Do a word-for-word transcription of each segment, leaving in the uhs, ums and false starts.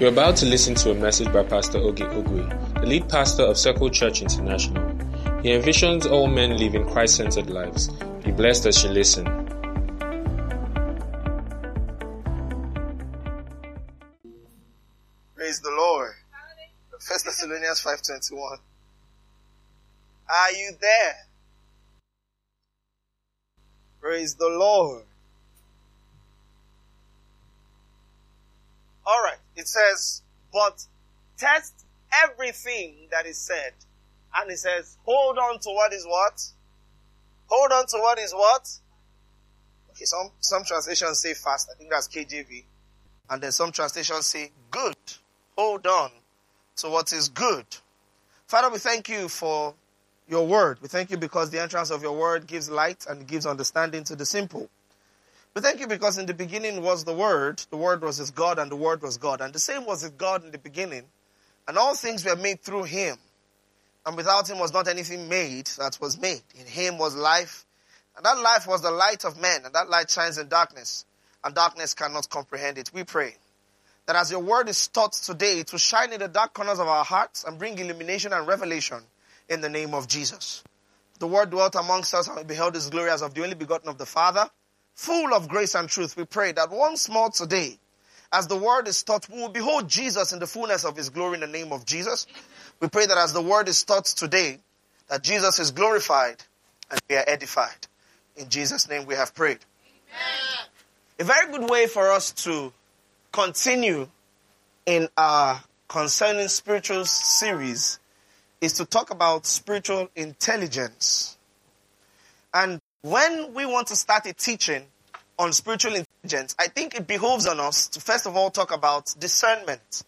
You're about to listen to a message by Pastor Ogi Ogui, the lead pastor of Circle Church International. He envisions all men living Christ-centered lives. Be blessed as you listen. Praise the Lord. First Thessalonians five twenty-one. Are you there? Praise the Lord. All right. It says, but test everything that is said. And it says, hold on to what is what? Hold on to what is what? Okay, some, some translations say fast. I think that's K J V. And then some translations say good. Hold on to what is good. Father, we thank you for your word. We thank you because the entrance of your word gives light and gives understanding to the simple. We thank you because in the beginning was the Word, the Word was with God, and the Word was God. And the same was with God in the beginning, and all things were made through Him. And without Him was not anything made that was made. In Him was life, and that life was the light of men, and that light shines in darkness, and darkness cannot comprehend it. We pray that as your Word is taught today, it will shine in the dark corners of our hearts and bring illumination and revelation in the name of Jesus. The Word dwelt amongst us, and we beheld His glory as of the only begotten of the Father, full of grace and truth. We pray that once more today, as the word is taught, we will behold Jesus in the fullness of his glory in the name of Jesus. We pray that as the word is taught today, that Jesus is glorified and we are edified. In Jesus' name we have prayed. Amen. A very good way for us to continue in our Concerning Spiritual series is to talk about spiritual intelligence. And when we want to start a teaching on spiritual intelligence, I think it behooves on us to first of all talk about discernment.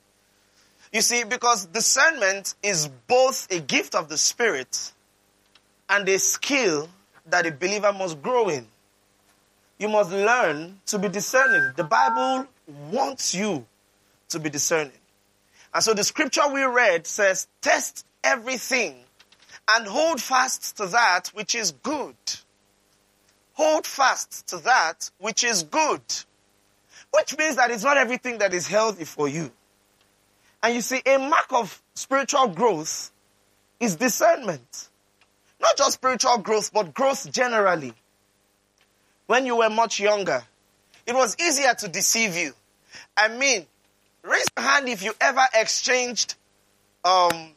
You see, because discernment is both a gift of the Spirit and a skill that a believer must grow in. You must learn to be discerning. The Bible wants you to be discerning. And so the scripture we read says, test everything and hold fast to that which is good. Hold fast to that which is good, which means that it's not everything that is healthy for you. And you see, a mark of spiritual growth is discernment. Not just spiritual growth, but growth generally. When you were much younger, it was easier to deceive you. I mean, raise your hand if you ever exchanged um,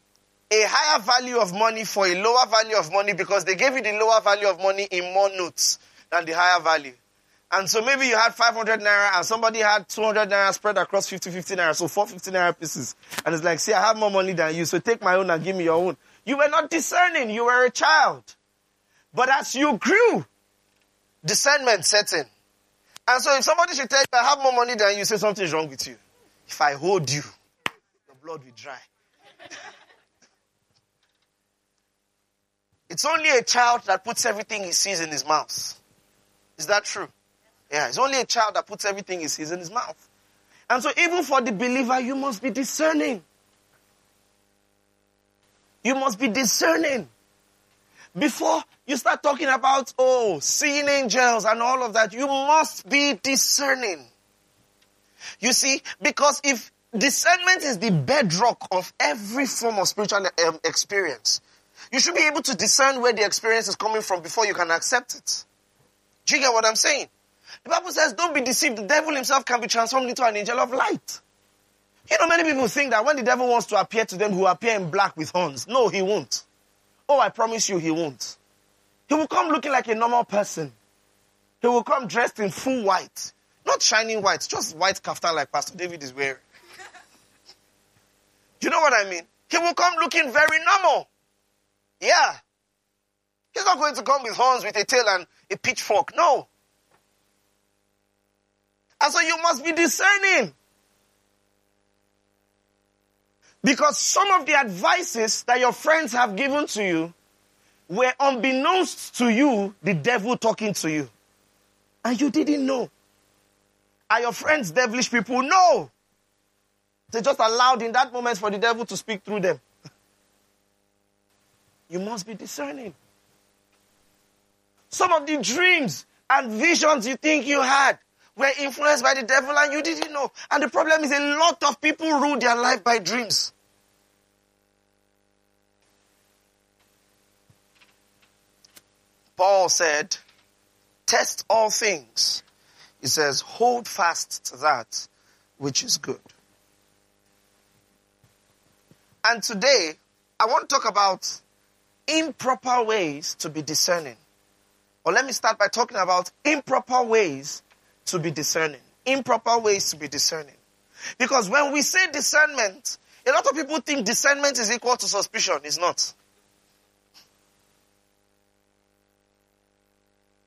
a higher value of money for a lower value of money because they gave you the lower value of money in more notes than the higher value. And so maybe you had five hundred naira and somebody had two hundred naira spread across fifty, fifty naira, so four fifty naira pieces. And it's like, see, I have more money than you, so take my own and give me your own. You were not discerning. You were a child. But as you grew, discernment set in. And so if somebody should tell you, I have more money than you, say something's wrong with you. If I hold you, your blood will dry. It's only a child that puts everything he sees in his mouth. Is that true? Yeah, it's only a child that puts everything he sees in his mouth. And so even for the believer, you must be discerning. You must be discerning. Before you start talking about, oh, seeing angels and all of that, you must be discerning. You see, because if discernment is the bedrock of every form of spiritual um, experience, you should be able to discern where the experience is coming from before you can accept it. Do you get what I'm saying? The Bible says, don't be deceived. The devil himself can be transformed into an angel of light. You know, many people think that when the devil wants to appear to them, he will appear in black with horns. No, he won't. Oh, I promise you, he won't. He will come looking like a normal person. He will come dressed in full white. Not shining white, just white kaftan like Pastor David is wearing. You know what I mean? He will come looking very normal. Yeah. He's not going to come with horns, with a tail and a pitchfork. No. And so you must be discerning. Because some of the advices that your friends have given to you were, unbeknownst to you, the devil talking to you. And you didn't know. Are your friends devilish people? No. They just allowed in that moment for the devil to speak through them. You must be discerning. Some of the dreams and visions you think you had were influenced by the devil and you didn't know. And the problem is a lot of people rule their life by dreams. Paul said, test all things. He says, hold fast to that which is good. And today, I want to talk about improper ways to be discerning. Or let me start by talking about improper ways to be discerning. Improper ways to be discerning. Because when we say discernment, a lot of people think discernment is equal to suspicion. It's not.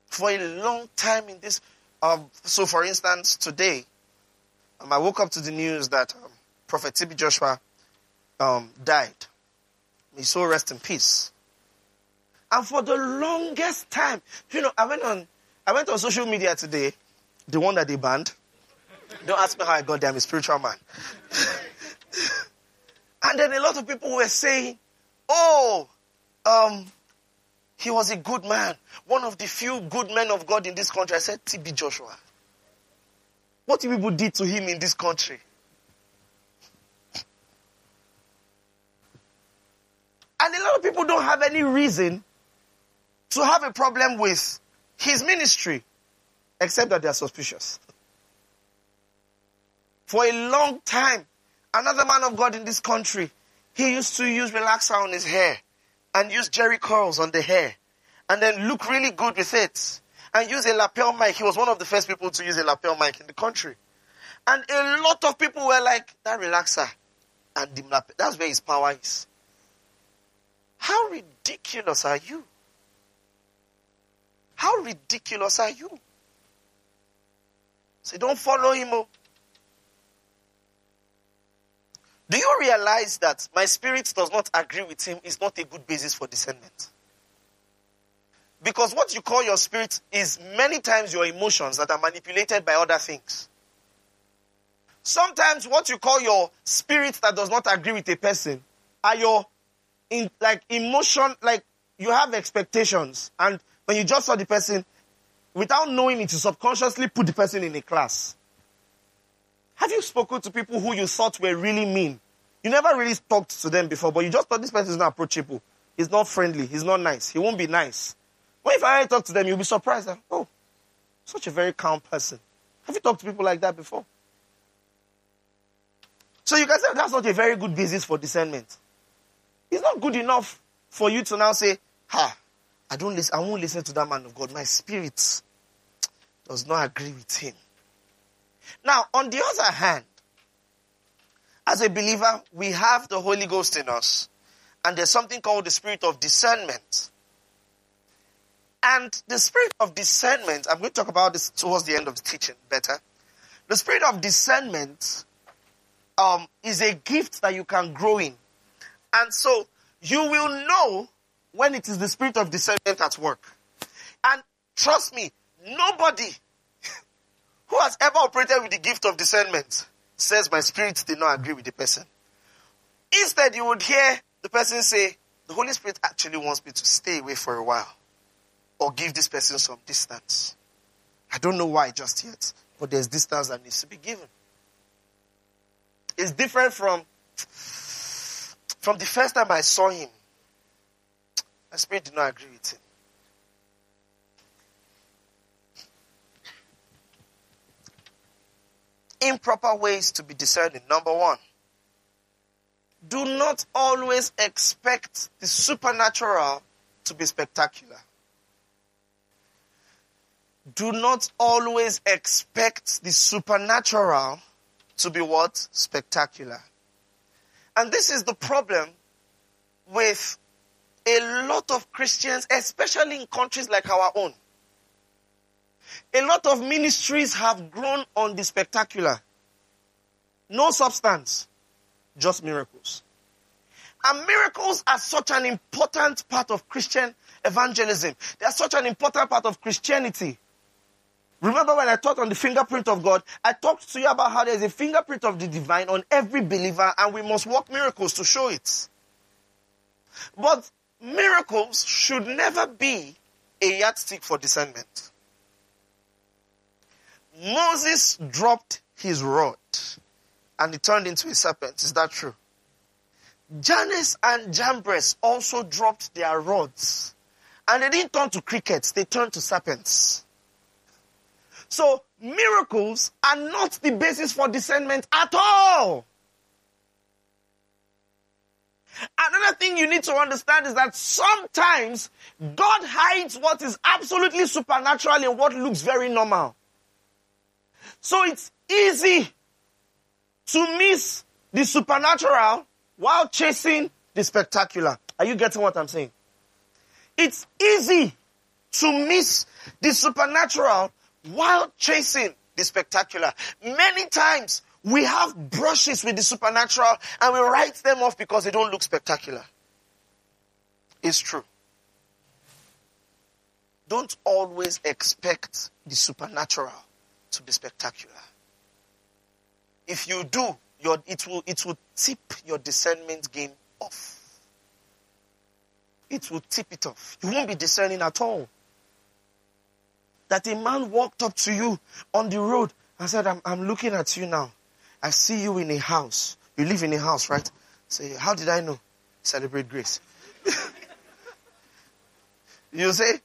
For a long time in this, um, so for instance, today, um, I woke up to the news that um, Prophet T B Joshua um, died. May his soul rest in peace. And for the longest time, you know, I went on I went on social media today, the one that they banned. Don't ask me how I got there, I'm a spiritual man. And then a lot of people were saying, oh, um, he was a good man, one of the few good men of God in this country. I said, T B Joshua. What do people did to him in this country? And a lot of people don't have any reason to have a problem with his ministry, except that they are suspicious. For a long time, another man of God in this country, he used to use relaxer on his hair and use jerry curls on the hair and then look really good with it and use a lapel mic. He was one of the first people to use a lapel mic in the country. And a lot of people were like, that relaxer and the lapel, that's where his power is. How ridiculous are you? How ridiculous are you? So don't follow him. Do you realize that my spirit does not agree with him is not a good basis for discernment? Because what you call your spirit is many times your emotions that are manipulated by other things. Sometimes what you call your spirit that does not agree with a person are your in, like emotion, like you have expectations and when you just saw the person, without knowing it, you subconsciously put the person in a class. Have you spoken to people who you thought were really mean? You never really talked to them before, but you just thought this person is not approachable. He's not friendly. He's not nice. He won't be nice. But if I talk to them, you'll be surprised that, oh, such a very calm person. Have you talked to people like that before? So you can say that's not a very good basis for discernment. It's not good enough for you to now say, ha, I don't listen, I won't listen to that man of God. My spirit does not agree with him. Now, on the other hand, as a believer, we have the Holy Ghost in us, and there's something called the spirit of discernment. And the spirit of discernment, I'm going to talk about this towards the end of the teaching better. The spirit of discernment um, is a gift that you can grow in. And so you will know when it is the spirit of discernment at work. And trust me, nobody who has ever operated with the gift of discernment says my spirit did not agree with the person. Instead, you would hear the person say, the Holy Spirit actually wants me to stay away for a while or give this person some distance. I don't know why just yet, but there's distance that needs to be given. It's different from, from the first time I saw him. My spirit did not agree with him. Improper ways to be discerning. Number one, do not always expect the supernatural to be spectacular. Do not always expect the supernatural to be what? Spectacular. And this is the problem with a lot of Christians, especially in countries like our own. A lot of ministries have grown on the spectacular. No substance, just miracles. And miracles are such an important part of Christian evangelism. They are such an important part of Christianity. Remember when I taught on the fingerprint of God, I talked to you about how there is a fingerprint of the divine on every believer and we must work miracles to show it. But miracles should never be a yardstick for discernment. Moses dropped his rod and it turned into a serpent. Is that true? Jannes and Jambres also dropped their rods. And they didn't turn to crickets, they turned to serpents. So, miracles are not the basis for discernment at all. Another thing you need to understand is that sometimes God hides what is absolutely supernatural in what looks very normal. So it's easy to miss the supernatural while chasing the spectacular. Are you getting what I'm saying? It's easy to miss the supernatural while chasing the spectacular. Many times we have brushes with the supernatural and we write them off because they don't look spectacular. It's true. Don't always expect the supernatural to be spectacular. If you do, your, it will, it will tip your discernment game off. It will tip it off. You won't be discerning at all. That a man walked up to you on the road and said, I'm, I'm looking at you now. I see you in a house. You live in a house, right? Say, how did I know? Celebrate grace. You say,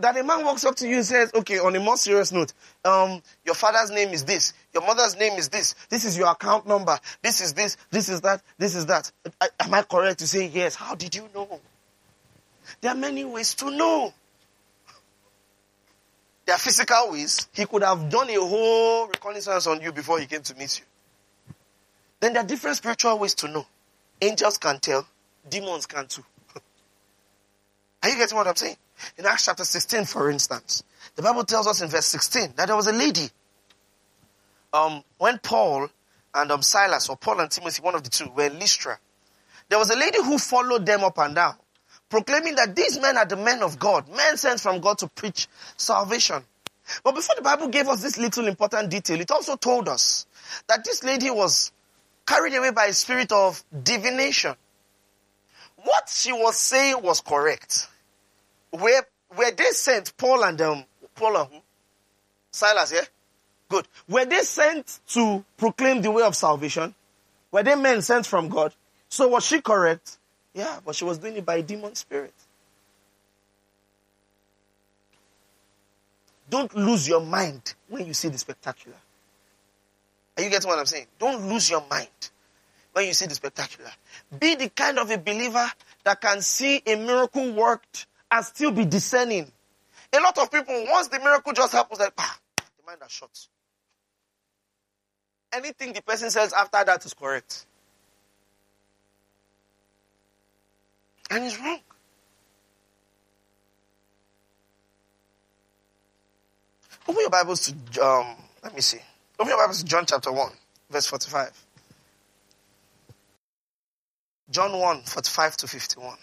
that a man walks up to you and says, okay, on a more serious note, um, your father's name is this, your mother's name is this, this is your account number, this is this, this is that, this is that. I, am I correct to say yes? How did you know? There are many ways to know. There are physical ways. He could have done a whole reconnaissance on you before he came to meet you. Then there are different spiritual ways to know. Angels can tell. Demons can too. Are you getting what I'm saying? In Acts chapter sixteen, for instance, the Bible tells us in verse sixteen that there was a lady. Um, when Paul and um, Silas, or Paul and Timothy, one of the two, were in Lystra, there was a lady who followed them up and down, proclaiming that these men are the men of God, men sent from God to preach salvation. But before the Bible gave us this little important detail, it also told us that this lady was carried away by a spirit of divination. What she was saying was correct. Where, where they sent Paul and um, Paul and who? Silas, yeah? Good. Were they sent to proclaim the way of salvation? Were they men sent from God? So was she correct? Yeah, but she was doing it by a demon spirit. Don't lose your mind when you see the spectacular. Are you getting what I'm saying? Don't lose your mind when you see the spectacular. Be the kind of a believer that can see a miracle worked and still be discerning. A lot of people, once the miracle just happens, like, bah, the mind are shut. Anything the person says after that is correct. And it's wrong. Open your Bibles to, um, let me see. Open your Bibles to John chapter one, verse forty-five. John one, forty-five to fifty-one.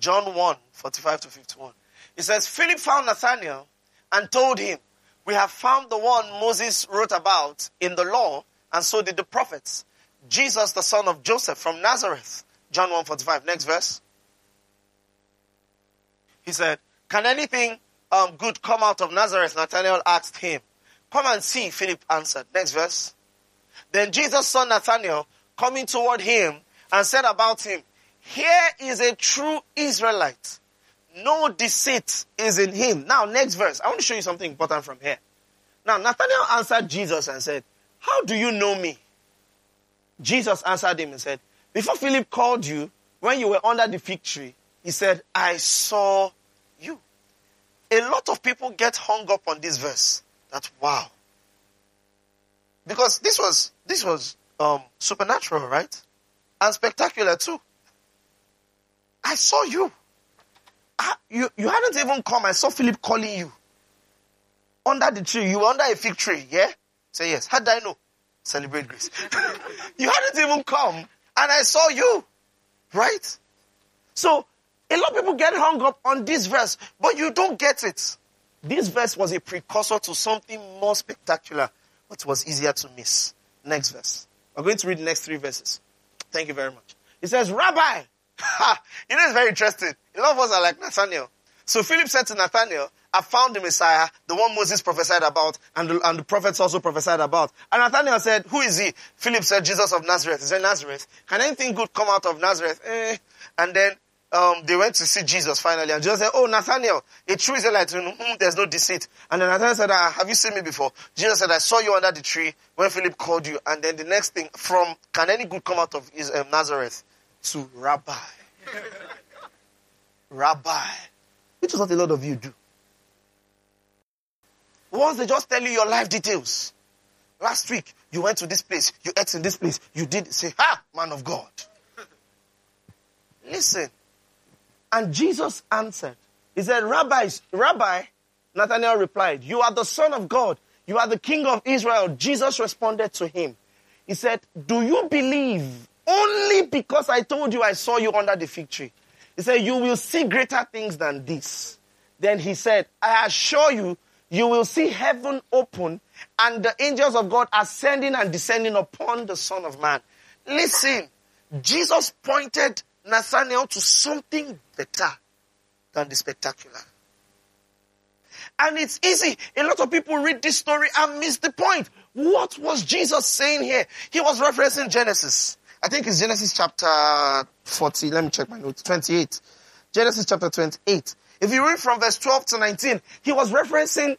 John one, forty-five to fifty-one. It says, Philip found Nathanael and told him, we have found the one Moses wrote about in the law, and so did the prophets, Jesus, the son of Joseph from Nazareth. John one forty-five. Next verse. He said, can anything um, good come out of Nazareth? Nathanael asked him. Come and see, Philip answered. Next verse. Then Jesus saw Nathanael coming toward him and said about him, here is a true Israelite. No deceit is in him. Now, next verse. I want to show you something important from here. Now, Nathanael answered Jesus and said, how do you know me? Jesus answered him and said, before Philip called you, when you were under the fig tree, he said, I saw you. A lot of people get hung up on this verse. That, wow. Because this was this was um, supernatural, right? And spectacular too. I saw you. I, you. You hadn't even come. I saw Philip calling you. Under the tree. You were under a fig tree, yeah? Say yes. How did I know? Celebrate grace. You hadn't even come, and I saw you, right? So, a lot of people get hung up on this verse, but you don't get it. This verse was a precursor to something more spectacular, but was easier to miss. Next verse. I'm going to read the next three verses. Thank you very much. It says, Rabbi, you know, it's very interesting. A lot of us are like Nathanael. So Philip said to Nathanael, I found the Messiah, the one Moses prophesied about, and the, and the prophets also prophesied about. And Nathanael said, who is he? Philip said, Jesus of Nazareth. He said, Nazareth? Can anything good come out of Nazareth? Eh. And then um, they went to see Jesus finally. And Jesus said, oh, Nathanael, a true Israelite, mm, there's no deceit. And then Nathanael said, ah, have you seen me before? Jesus said, I saw you under the tree when Philip called you. And then the next thing, from can any good come out of is, um, Nazareth to Rabbi. Rabbi. Which is what a lot of you do. Once they just tell you your life details. Last week, you went to this place. You ate in this place. You did say, ha, man of God. Listen. And Jesus answered. He said, Rabbi, Rabbi, Nathanael replied, you are the Son of God. You are the King of Israel. Jesus responded to him. He said, do you believe only because I told you I saw you under the fig tree? He said, you will see greater things than this. Then he said, I assure you, you will see heaven open and the angels of God ascending and descending upon the Son of Man. Listen, Jesus pointed Nathanael to something better than the spectacular. And it's easy. A lot of people read this story and miss the point. What was Jesus saying here? He was referencing Genesis. I think it's Genesis chapter forty. Let me check my notes. twenty-eight. Genesis chapter twenty-eight. If you read from verse twelve to nineteen, he was referencing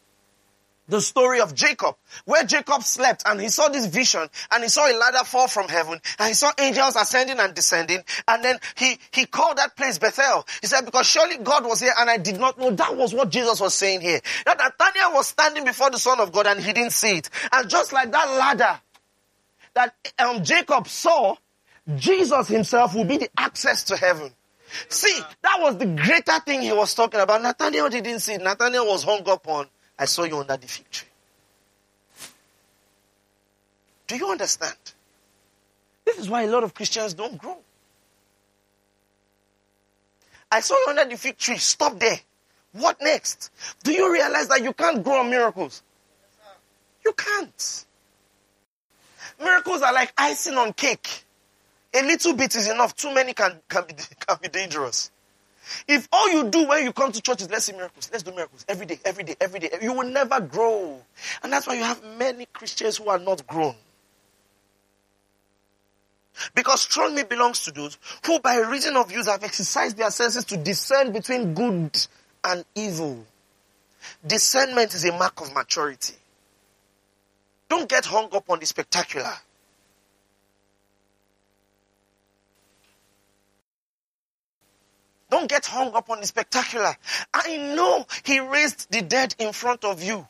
the story of Jacob, where Jacob slept and he saw this vision and he saw a ladder fall from heaven and he saw angels ascending and descending. And then he, he called that place Bethel. He said, because surely God was here and I did not know. That was what Jesus was saying here. That Nathanael was standing before the Son of God and he didn't see it. And just like that ladder that um, Jacob saw, Jesus himself will be the access to heaven. See, that was the greater thing he was talking about. Nathanael didn't see it. Nathanael was hung up on, I saw you under the fig tree. Do you understand? This is why a lot of Christians don't grow. I saw you under the fig tree. Stop there. What next? Do you realize that you can't grow on miracles? You can't. Miracles are like icing on cake. A little bit is enough. Too many can, can, be, can be dangerous. If all you do when you come to church is let's see miracles, let's do miracles every day, every day, every day, you will never grow. And that's why you have many Christians who are not grown. Because strongly belongs to those who by reason of use have exercised their senses to discern between good and evil. Discernment is a mark of maturity. Don't get hung up on the spectacular. Don't get hung up on the spectacular. I know he raised the dead in front of you.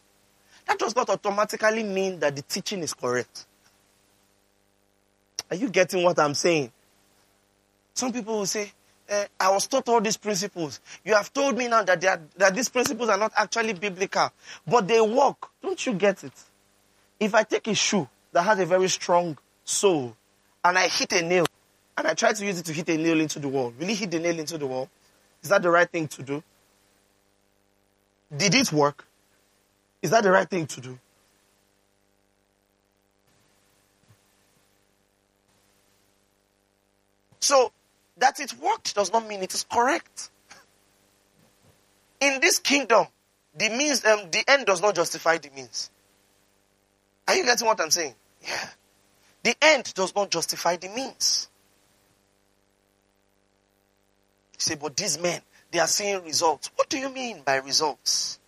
That does not automatically mean that the teaching is correct. Are you getting what I'm saying? Some people will say, eh, I was taught all these principles. You have told me now that, they are, that these principles are not actually biblical, but they work. Don't you get it? If I take a shoe that has a very strong sole and I hit a nail, and I try to use it to hit a nail into the wall. Really hit the nail into the wall? Is that the right thing to do? Did it work? Is that the right thing to do? So, that it worked does not mean it is correct. In this kingdom, the means, um, the end does not justify the means. Are you getting what I'm saying? Yeah. The end does not justify the means. You say, but these men, they are seeing results. What do you mean by results?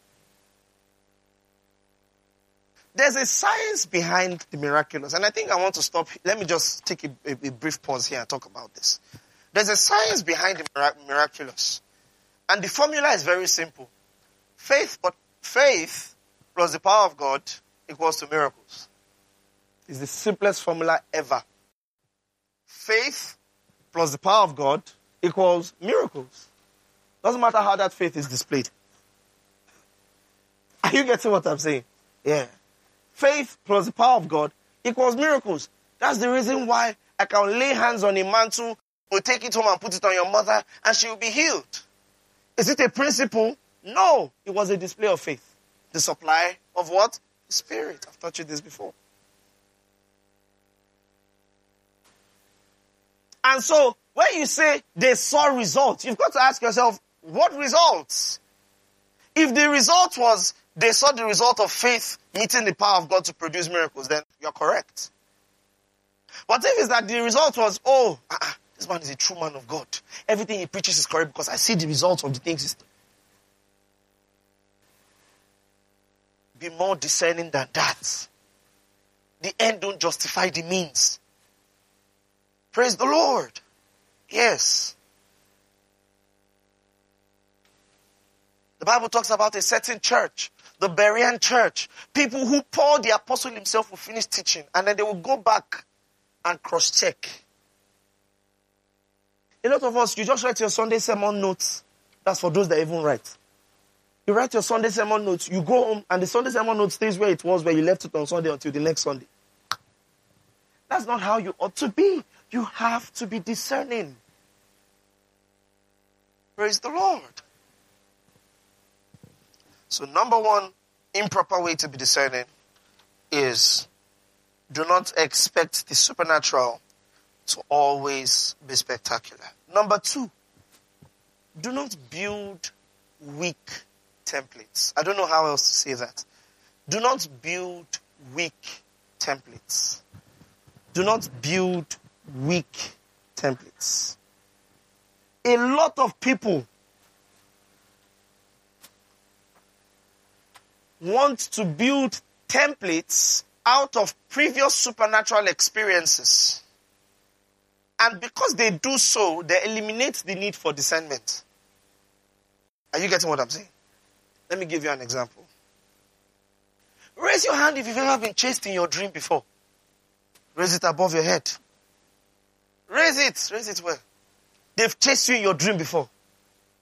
There's a science behind the miraculous. And I think I want to stop. Let me just take a, a, a brief pause here and talk about this. There's a science behind the mirac- miraculous. And the formula is very simple. Faith, but faith plus the power of God equals to miracles. It's the simplest formula ever. Faith plus the power of God equals miracles. Doesn't matter how that faith is displayed. Are you getting what I'm saying? Yeah. Faith plus the power of God equals miracles. That's the reason why I can lay hands on a mantle, or take it home and put it on your mother, and she will be healed. Is it a principle? No. It was a display of faith. The supply of what? The Spirit. I've taught you this before. And so, when you say they saw results, you've got to ask yourself, what results? If the result was they saw the result of faith meeting the power of God to produce miracles, then you're correct. But if it's that the result was, oh, uh-uh, this man is a true man of God. Everything he preaches is correct because I see the results of the things he's doing. Be more discerning than that. The end don't justify the means. Praise the Lord. Yes. The Bible talks about a certain church, the Berean church, people who Paul the apostle himself will finish teaching and then they will go back and cross-check. A lot of us, you just write your Sunday sermon notes. That's for those that even write. You write your Sunday sermon notes, you go home, and the Sunday sermon note stays where it was, where you left it on Sunday until the next Sunday. That's not how you ought to be. You have to be discerning. Praise the Lord. So number one improper way to be discerning is do not expect the supernatural to always be spectacular. Number two, do not build weak templates. I don't know how else to say that. Do not build weak templates. Do not build weak templates. A lot of people want to build templates out of previous supernatural experiences. And because they do so, they eliminate the need for discernment. Are you getting what I'm saying? Let me give you an example. Raise your hand if you've ever been chased in your dream before. Raise it above your head. Raise it. Raise it well. They've chased you in your dream before.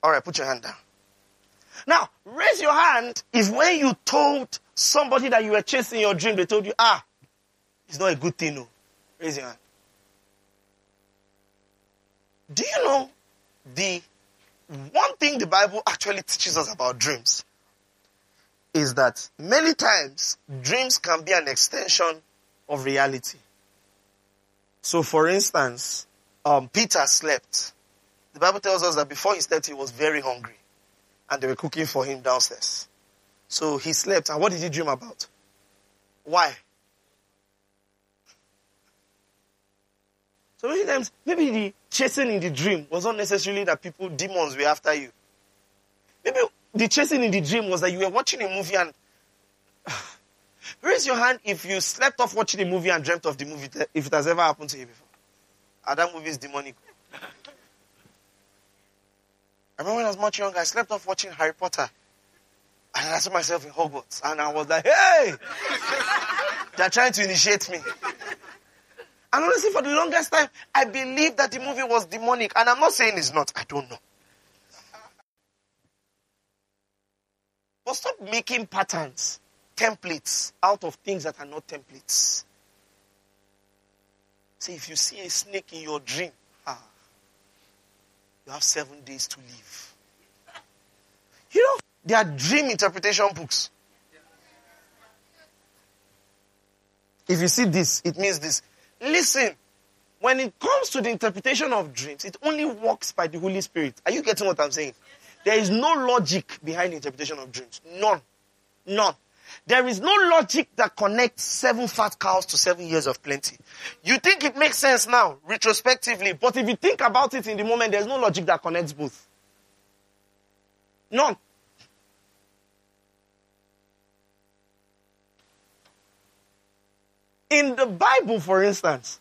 All right, put your hand down. Now, raise your hand if when you told somebody that you were chasing your dream, they told you, ah, it's not a good thing, no. Raise your hand. Do you know the one thing the Bible actually teaches us about dreams is that many times dreams can be an extension of reality. So, for instance, um, Peter slept. The Bible tells us that before he slept, he was very hungry. And they were cooking for him downstairs. So he slept. And what did he dream about? Why? So many times, maybe the chasing in the dream was not necessarily that people, demons were after you. Maybe the chasing in the dream was that you were watching a movie and... Raise your hand if you slept off watching a movie and dreamt of the movie, if it has ever happened to you before. And that movie is demonic. I remember when I was much younger, I slept off watching Harry Potter. And I saw myself in Hogwarts. And I was like, hey! They're trying to initiate me. And honestly, for the longest time, I believed that the movie was demonic. And I'm not saying it's not. I don't know. But stop making patterns, templates, out of things that are not templates. See, if you see a snake in your dream, you have seven days to live. You know, there are dream interpretation books. If you see this, it means this. Listen, when it comes to the interpretation of dreams, it only works by the Holy Spirit. Are you getting what I'm saying? There is no logic behind the interpretation of dreams. None. None. There is no logic that connects seven fat cows to seven years of plenty. You think it makes sense now, retrospectively, but if you think about it in the moment, there's no logic that connects both. None. In the Bible, for instance,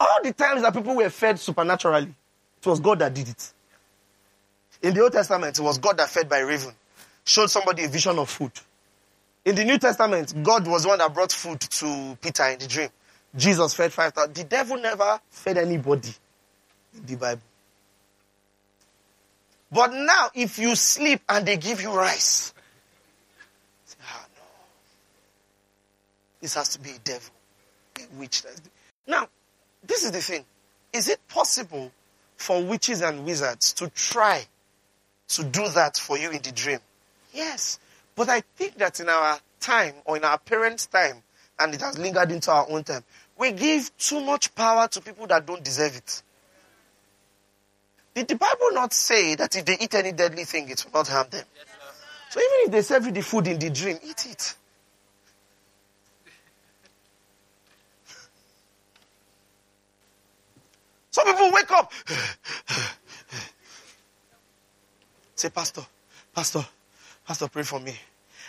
all the times that people were fed supernaturally, it was God that did it. In the Old Testament, it was God that fed by raven, showed somebody a vision of food. In the New Testament, God was the one that brought food to Peter in the dream. Jesus fed five thousand. The devil never fed anybody in the Bible. But now, if you sleep and they give you rice, say, ah, no. This has to be a devil, a witch. Now, this is the thing. Is it possible for witches and wizards to try to do that for you in the dream? Yes. But I think that in our time, or in our parents' time, and it has lingered into our own time, we give too much power to people that don't deserve it. Did the Bible not say that if they eat any deadly thing, it will not harm them? Yes, sir. So even if they serve you the food in the dream, eat it. Some people wake up. Say, Pastor, Pastor, Pastor, pray for me.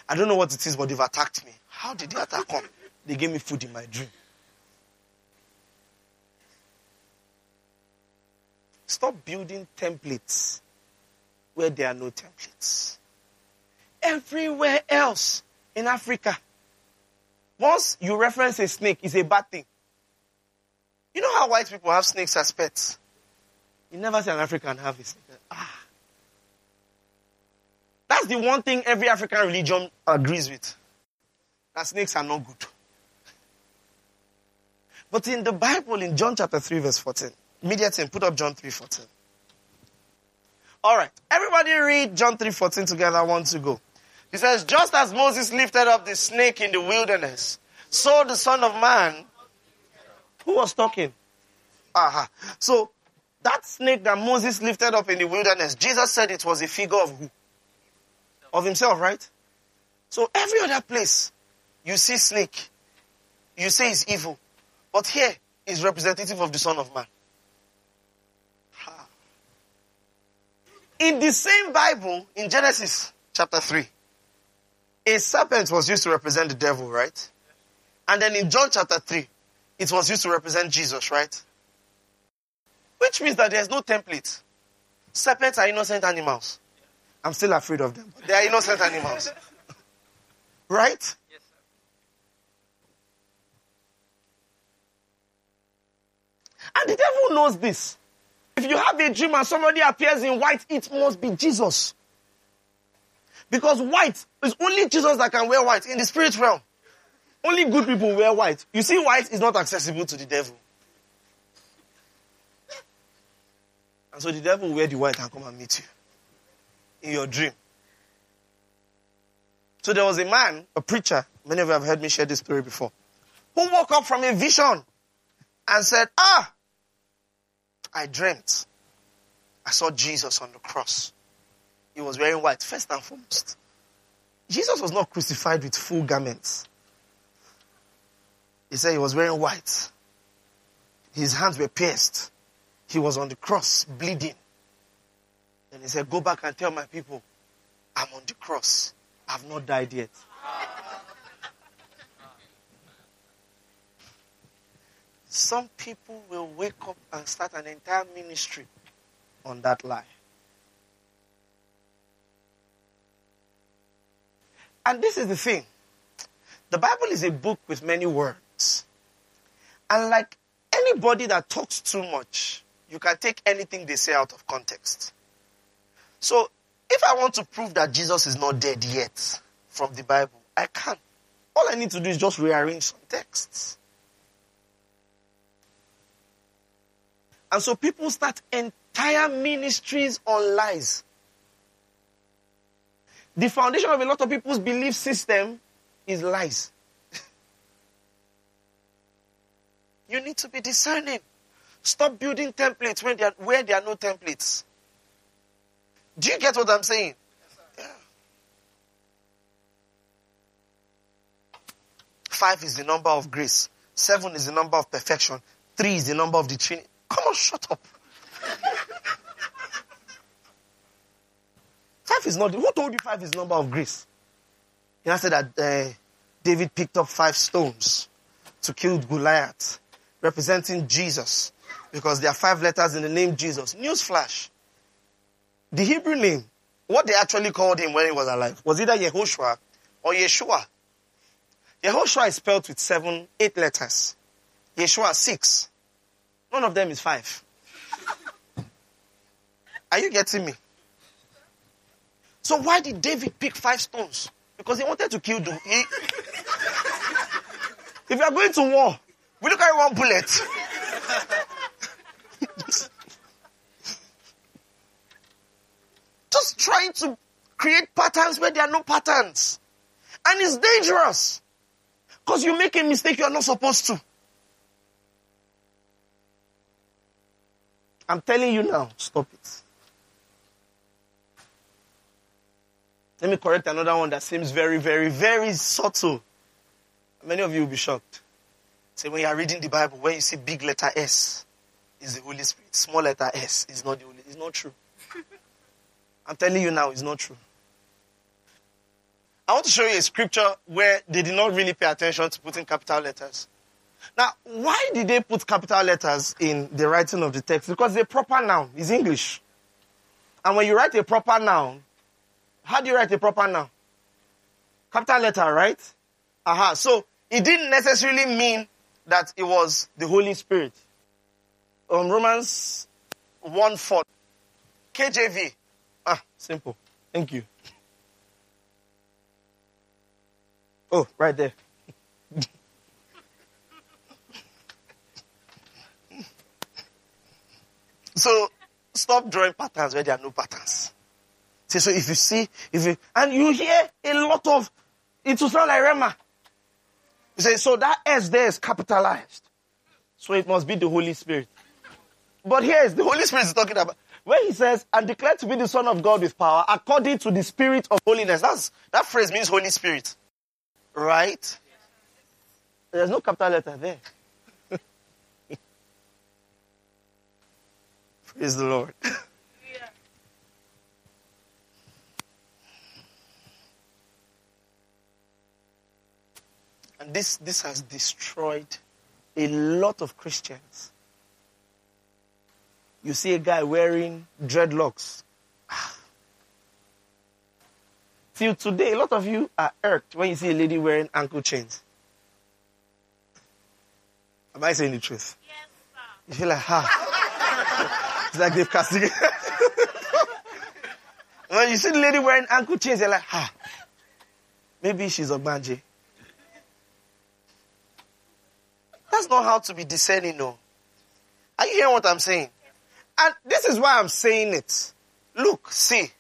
I don't know what it is, but they've attacked me. How did the attack come? They gave me food in my dream. Stop building templates where there are no templates. Everywhere else in Africa, once you reference a snake, it's a bad thing. You know how white people have snakes as pets? You never see an African have a snake. Ah. That's the one thing every African religion agrees with. That snakes are not good. But in the Bible, in John chapter three, verse fourteen. Media team, put up John three fourteen. All right. Everybody read John three fourteen together. One to go. He says, just as Moses lifted up the snake in the wilderness, so the Son of Man... Who was talking? Aha. Uh-huh. So, that snake that Moses lifted up in the wilderness, Jesus said it was a figure of who? Of himself, right? So, every other place you see snake, you say it's evil. But here is representative of the Son of Man. Ha. In the same Bible, in Genesis chapter three, a serpent was used to represent the devil, right? And then in John chapter three, it was used to represent Jesus, right? Which means that there's no template. Serpents are innocent animals. I'm still afraid of them. They are innocent animals. Right? Yes, sir. And the devil knows this. If you have a dream and somebody appears in white, it must be Jesus. Because white is only Jesus that can wear white in the spirit realm. Only good people wear white. You see, white is not accessible to the devil. And so the devil will wear the white and come and meet you in your dream. So there was a man, a preacher, many of you have heard me share this story before, who woke up from a vision and said, ah, I dreamt. I saw Jesus on the cross. He was wearing white, first and foremost. Jesus was not crucified with full garments. He said he was wearing white. His hands were pierced. He was on the cross, bleeding. And he said, go back and tell my people, I'm on the cross. I've not died yet. Some people will wake up and start an entire ministry on that lie. And this is the thing. The Bible is a book with many words. And like anybody that talks too much, you can take anything they say out of context. So, if I want to prove that Jesus is not dead yet from the Bible, I can. All I need to do is just rearrange some texts. And so people start entire ministries on lies. The foundation of a lot of people's belief system is lies. You need to be discerning. Stop building templates when they are, where there are no templates. Do you get what I'm saying? Yes, sir. Yeah. Five is the number of grace. Seven is the number of perfection. Three is the number of the Trinity. Come on, shut up. Five is not... Who told you five is the number of grace? You know, I said that uh, David picked up five stones to kill Goliath, representing Jesus, because there are five letters in the name Jesus. Newsflash. The Hebrew name, what they actually called him when he was alive, was either Yehoshua or Yeshua. Yehoshua is spelled with seven, eight letters. Yeshua, six. None of them is five. Are you getting me? So why did David pick five stones? Because he wanted to kill the... He... If you are going to war, will you carry one bullet? Just trying to create patterns where there are no patterns. And it's dangerous. Because you make a mistake you are not supposed to. I'm telling you now, stop it. Let me correct another one that seems very, very, very subtle. Many of you will be shocked. Say, when you are reading the Bible, when you see big letter S, is the Holy Spirit. Small letter S is not the Holy Spirit. It's not true. I'm telling you now, it's not true. I want to show you a scripture where they did not really pay attention to putting capital letters. Now, why did they put capital letters in the writing of the text? Because the proper noun is English. And when you write a proper noun, how do you write a proper noun? Capital letter, right? Aha. Uh-huh. So, it didn't necessarily mean that it was the Holy Spirit. Um, Romans one four. K J V. Ah, simple. Thank you. Oh, right there. So, stop drawing patterns where there are no patterns. See, so if you see, if you, and you hear a lot of, it will sound like Rema. You say, so that S there is capitalized. So it must be the Holy Spirit. But here is the Holy Spirit is talking about, when he says, and declared to be the Son of God with power, according to the Spirit of holiness. That's, that phrase means Holy Spirit. Right? There's no capital letter there. Praise the Lord. Yeah. And this, this has destroyed a lot of Christians. You see a guy wearing dreadlocks. Till today, a lot of you are irked when you see a lady wearing ankle chains. Am I saying the truth? Yes, sir. You feel like, ha. It's like they've castigated. When you see the lady wearing ankle chains, you're like, ha. Maybe she's a banji. That's not how to be discerning, no. Are you hearing what I'm saying? And this is why I'm saying it. Look, see.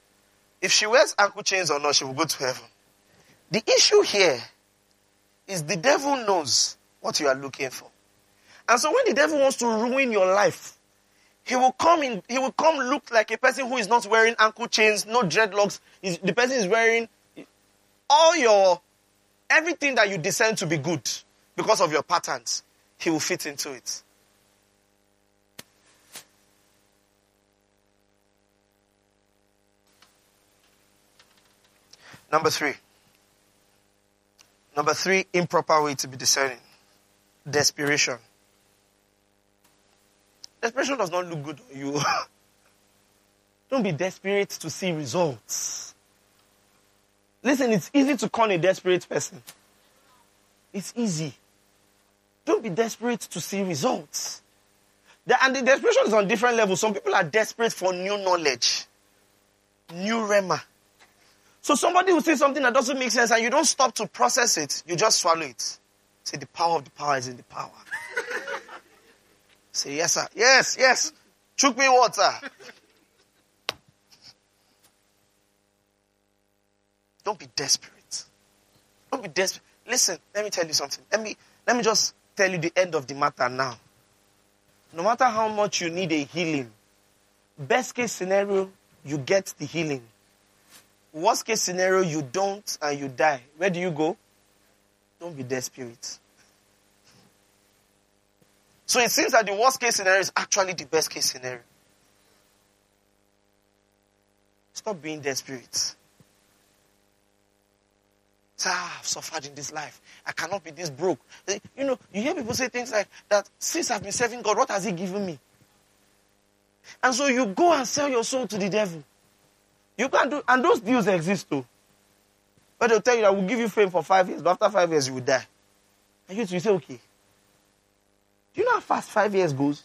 If she wears ankle chains or not, she will go to heaven. The issue here is the devil knows what you are looking for. And so when the devil wants to ruin your life, he will come in, he will come look like a person who is not wearing ankle chains, no dreadlocks. He's, the person is wearing all your, everything that you discern to be good because of your patterns. He will fit into it. Number three. Number three, improper way to be discerning. Desperation. Desperation does not look good on you. Don't be desperate to see results. Listen, it's easy to con a desperate person. It's easy. Don't be desperate to see results. The, and the desperation is on different levels. Some people are desperate for new knowledge. New rema. So somebody will say something that doesn't make sense and you don't stop to process it. You just swallow it. Say, the power of the power is in the power. Say, yes, sir. Yes, yes. Chook me water. Don't be desperate. Don't be desperate. Listen, let me tell you something. Let me, let me just tell you the end of the matter now. No matter how much you need a healing, best case scenario, you get the healing. Worst case scenario, you don't and you die. Where do you go? Don't be desperate. So it seems that the worst case scenario is actually the best case scenario. Stop being desperate. Ah, I've suffered in this life. I cannot be this broke. You know, you hear people say things like that, since I've been serving God, what has he given me? And so you go and sell your soul to the devil. You can't do, and those deals exist too. But they'll tell you that we'll give you fame for five years, but after five years you will die. And you, you say, okay. Do you know how fast five years goes?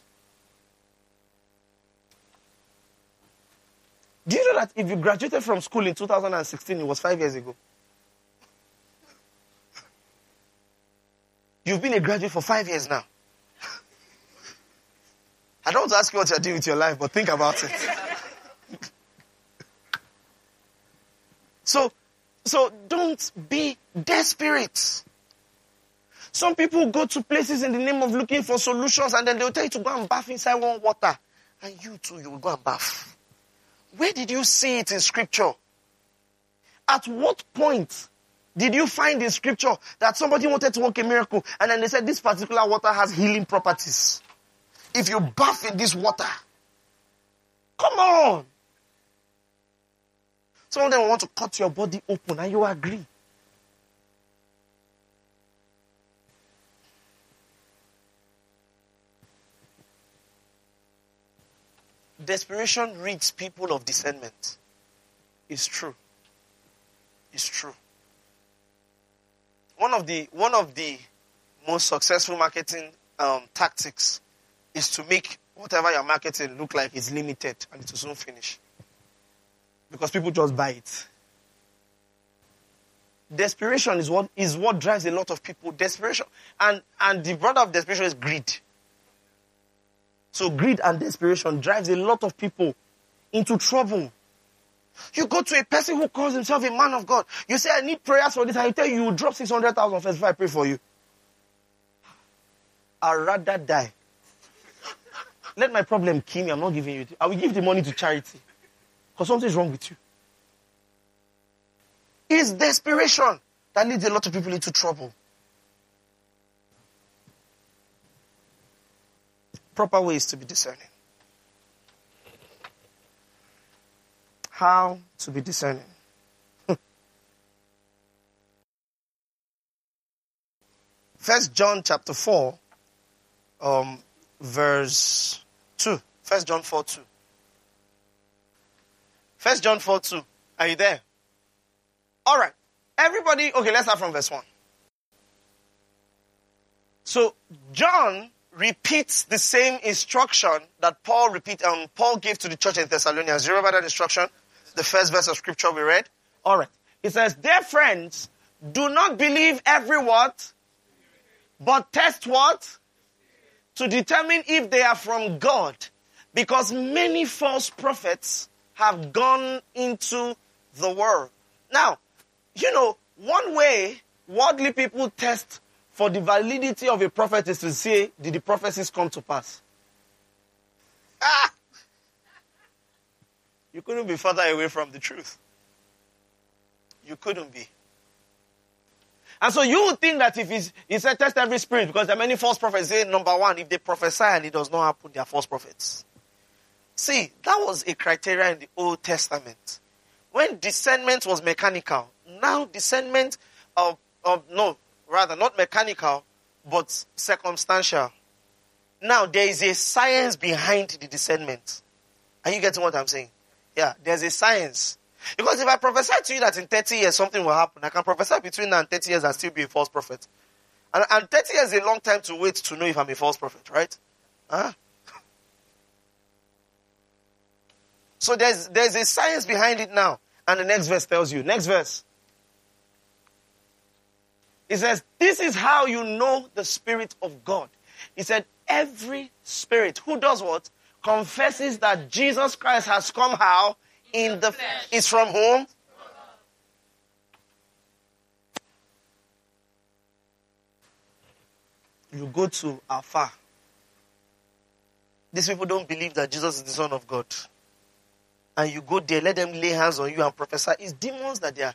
Do you know that if you graduated from school in two thousand sixteen, it was five years ago? You've been a graduate for five years now. I don't want to ask you what you're doing with your life, but think about it. So, so don't be desperate. Some people go to places in the name of looking for solutions and then they'll tell you to go and bath inside warm water. And you too, you will go and bath. Where did you see it in scripture? At what point did you find in scripture that somebody wanted to work a miracle and then they said this particular water has healing properties? If you bath in this water, come on. Some of them want to cut your body open and you agree. Desperation reads people of discernment. It's true. It's true. One of the one of the most successful marketing um, tactics is to make whatever your marketing look like is limited and it will soon finish. Because people just buy it. Desperation is what is what drives a lot of people. Desperation and, and the brother of desperation is greed. So greed and desperation drives a lot of people into trouble. You go to a person who calls himself a man of God. You say, I need prayers for this. I tell you, you drop six hundred thousand first before I pray for you. I'd rather die. Let my problem kill me. I'm not giving you it. I will give the money to charity. Because something's wrong with you. It's desperation that leads a lot of people into trouble. Proper ways to be discerning. How to be discerning. First John chapter four, um, verse two. First John four two. First John four two. Are you there? All right. Everybody. Okay. Let's start from verse one. So John repeats the same instruction that Paul repeat. Um, Paul gave to the church in Thessalonians. Do you remember that instruction? The first verse of scripture we read. All right. It says, dear friends, do not believe every word, but test what? To determine if they are from God. Because many false prophets have gone into the world. Now, you know, one way worldly people test for the validity of a prophet is to say, did the prophecies come to pass? Ah! You couldn't be further away from the truth. You couldn't be. And so you would think that if he's, he said test every spirit, because there are many false prophets, say, number one, if they prophesy and it does not happen, they are false prophets. See, that was a criteria in the Old Testament. When discernment was mechanical, now discernment of, of no, rather not mechanical, but circumstantial. Now, there is a science behind the discernment. Are you getting what I'm saying? Yeah, there's a science. Because if I prophesy to you that in thirty years something will happen, I can prophesy between now and thirty years and still be a false prophet. And, and thirty years is a long time to wait to know if I'm a false prophet, right? Huh? So there's there's a science behind it now. And the next verse tells you. Next verse. It says, this is how you know the Spirit of God. He said, every spirit who does what? Confesses that Jesus Christ has come how? In, in the, the flesh. Is from whom? You go to Alpha. These people don't believe that Jesus is the Son of God. And you go there, let them lay hands on you and prophesy. It's demons that they are.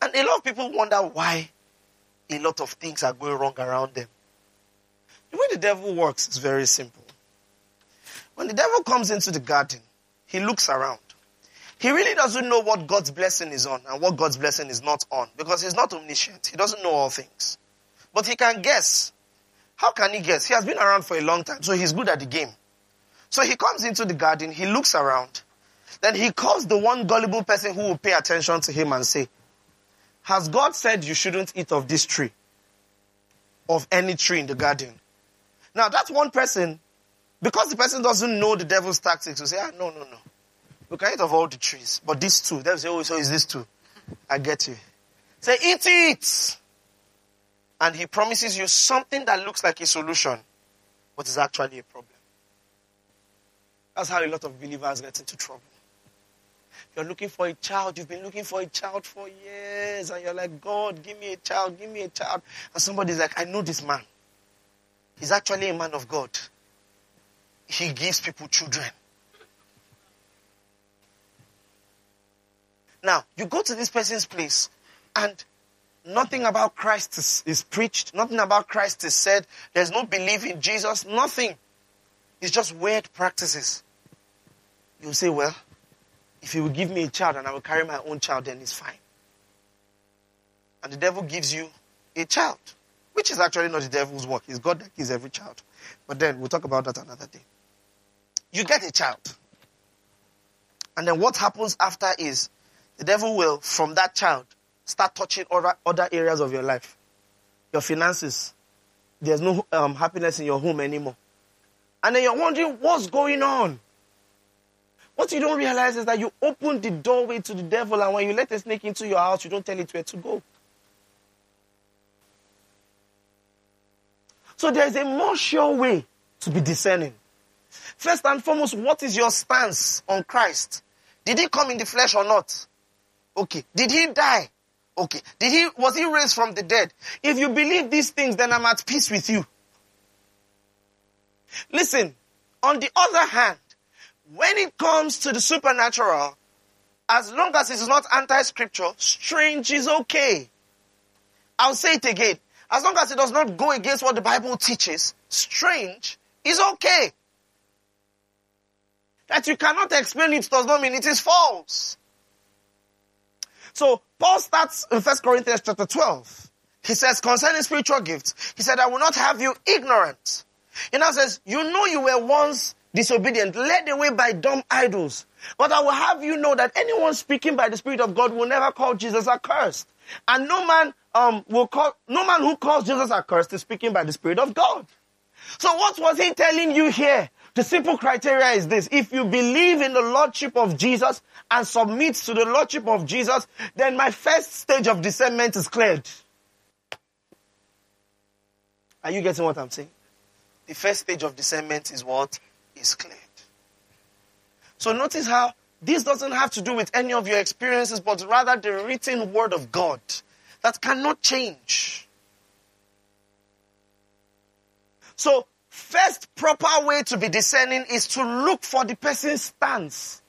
And a lot of people wonder why a lot of things are going wrong around them. The way the devil works is very simple. When the devil comes into the garden, he looks around. He really doesn't know what God's blessing is on and what God's blessing is not on, because he's not omniscient. He doesn't know all things. But he can guess. How can he guess? He has been around for a long time, so he's good at the game. So he comes into the garden, he looks around, then he calls the one gullible person who will pay attention to him and say, has God said you shouldn't eat of this tree? Of any tree in the garden? Now, that one person, because the person doesn't know the devil's tactics, will say, ah, no, no, no. We can eat of all the trees, but these two. They'll say, oh, so is this two? I get you. Say, eat it! And he promises you something that looks like a solution, but is actually a problem. That's how a lot of believers get into trouble. You're looking for a child. You've been looking for a child for years. And you're like, God, give me a child. Give me a child. And somebody's like, I know this man. He's actually a man of God. He gives people children. Now, you go to this person's place and nothing about Christ is, is preached. Nothing about Christ is said. There's no belief in Jesus. Nothing. It's just weird practices. You'll say, well, if you will give me a child and I will carry my own child, then it's fine. And the devil gives you a child, which is actually not the devil's work. It's God that gives every child. But then we'll talk about that another day. You get a child. And then what happens after is the devil will, from that child, start touching other, other areas of your life. Your finances. There's no um, happiness in your home anymore. And then you're wondering what's going on. What you don't realize is that you open the doorway to the devil, and when you let a snake into your house, you don't tell it where to go. So there's a more sure way to be discerning. First and foremost, what is your stance on Christ? Did he come in the flesh or not? Okay. Did he die? Okay. Did he, was he raised from the dead? If you believe these things, then I'm at peace with you. Listen, on the other hand, when it comes to the supernatural, as long as it's not anti-scripture, strange is okay. I'll say it again. As long as it does not go against what the Bible teaches, strange is okay. That you cannot explain it does not mean it is false. So Paul starts in First Corinthians chapter twelve. He says, concerning spiritual gifts, he said, I will not have you ignorant. He now says, you know you were once disobedient, led away by dumb idols. But I will have you know that anyone speaking by the Spirit of God will never call Jesus accursed. And no man um, will call, no man who calls Jesus accursed is speaking by the Spirit of God. So what was he telling you here? The simple criteria is this. If you believe in the Lordship of Jesus and submit to the Lordship of Jesus, then my first stage of discernment is cleared. Are you getting what I'm saying? The first stage of discernment is what? Is cleared. So notice how this doesn't have to do with any of your experiences, but rather the written word of God that cannot change. So first proper way to be discerning is to look for the person's stance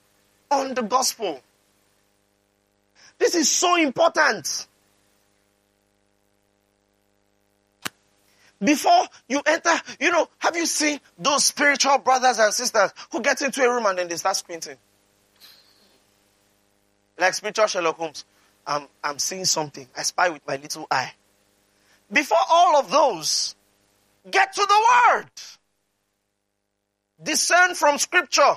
on the gospel. This is so important. Before you enter, you know, have you seen those spiritual brothers and sisters who get into a room and then they start squinting? Like spiritual Sherlock Holmes. I'm, I'm seeing something. I spy with my little eye. Before all of those, get to the word. Discern from scripture.